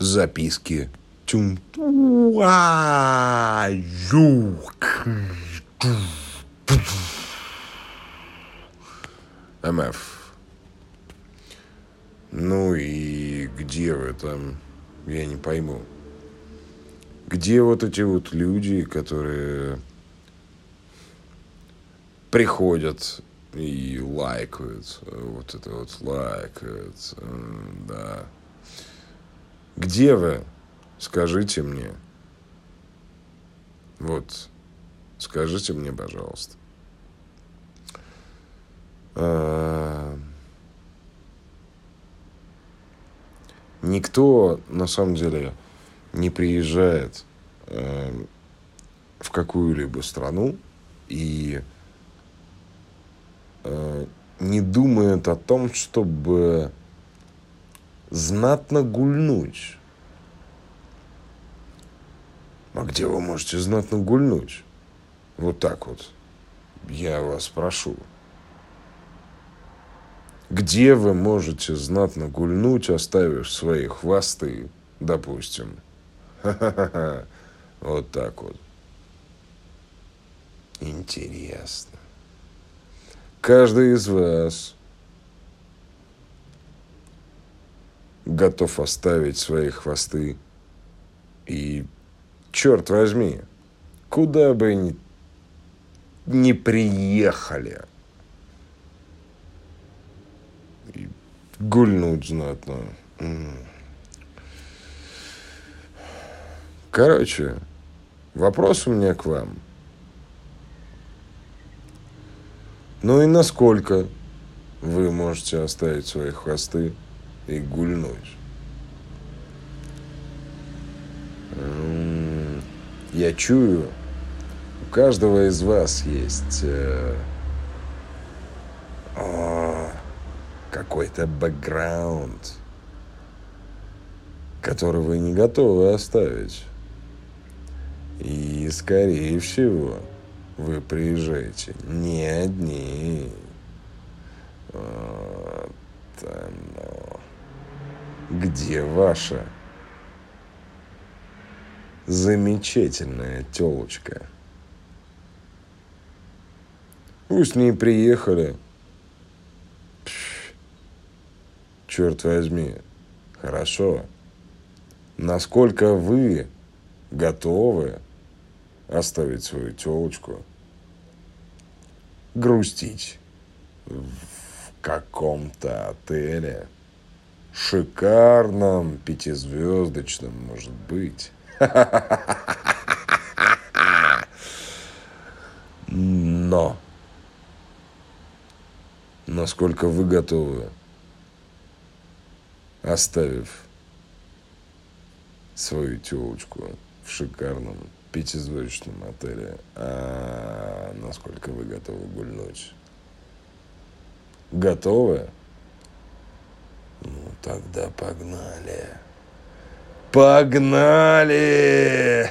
Записки. МФ. Ну и где вы там? Я не пойму. Где вот эти вот люди, которые приходят и лайкают? Вот это вот лайкают. Да. Где вы? Скажите мне. Вот. Скажите мне, пожалуйста. Никто, на самом деле, не приезжает в какую-либо страну и не думает о том, чтобы знатно гульнуть. А где вы можете знатно гульнуть? Вот так вот. Я вас прошу. Где вы можете знатно гульнуть, оставив свои хвосты, допустим? Ха-ха-ха. Вот так вот. Интересно. Каждый из вас готов оставить свои хвосты и, черт возьми, куда бы ни приехали, и гульнуть знатно. Короче, вопрос у меня к вам. Ну и насколько вы можете оставить свои хвосты и гульнуть? Я чую, у каждого из вас есть какой-то бэкграунд, который вы не готовы оставить. И, скорее всего, вы приезжаете не одни. Вот оно. Где ваша замечательная телочка? Вы с ней приехали. Черт возьми. Хорошо. Насколько вы готовы оставить свою телочку грустить в каком-то отеле, шикарном, 5-звездочном, может быть. Но насколько вы готовы, оставив свою телочку в шикарном 5-звездочном отеле, а насколько вы готовы гульнуть? Готовы? Ну, тогда погнали. Погнали!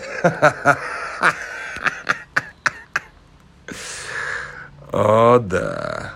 О, да.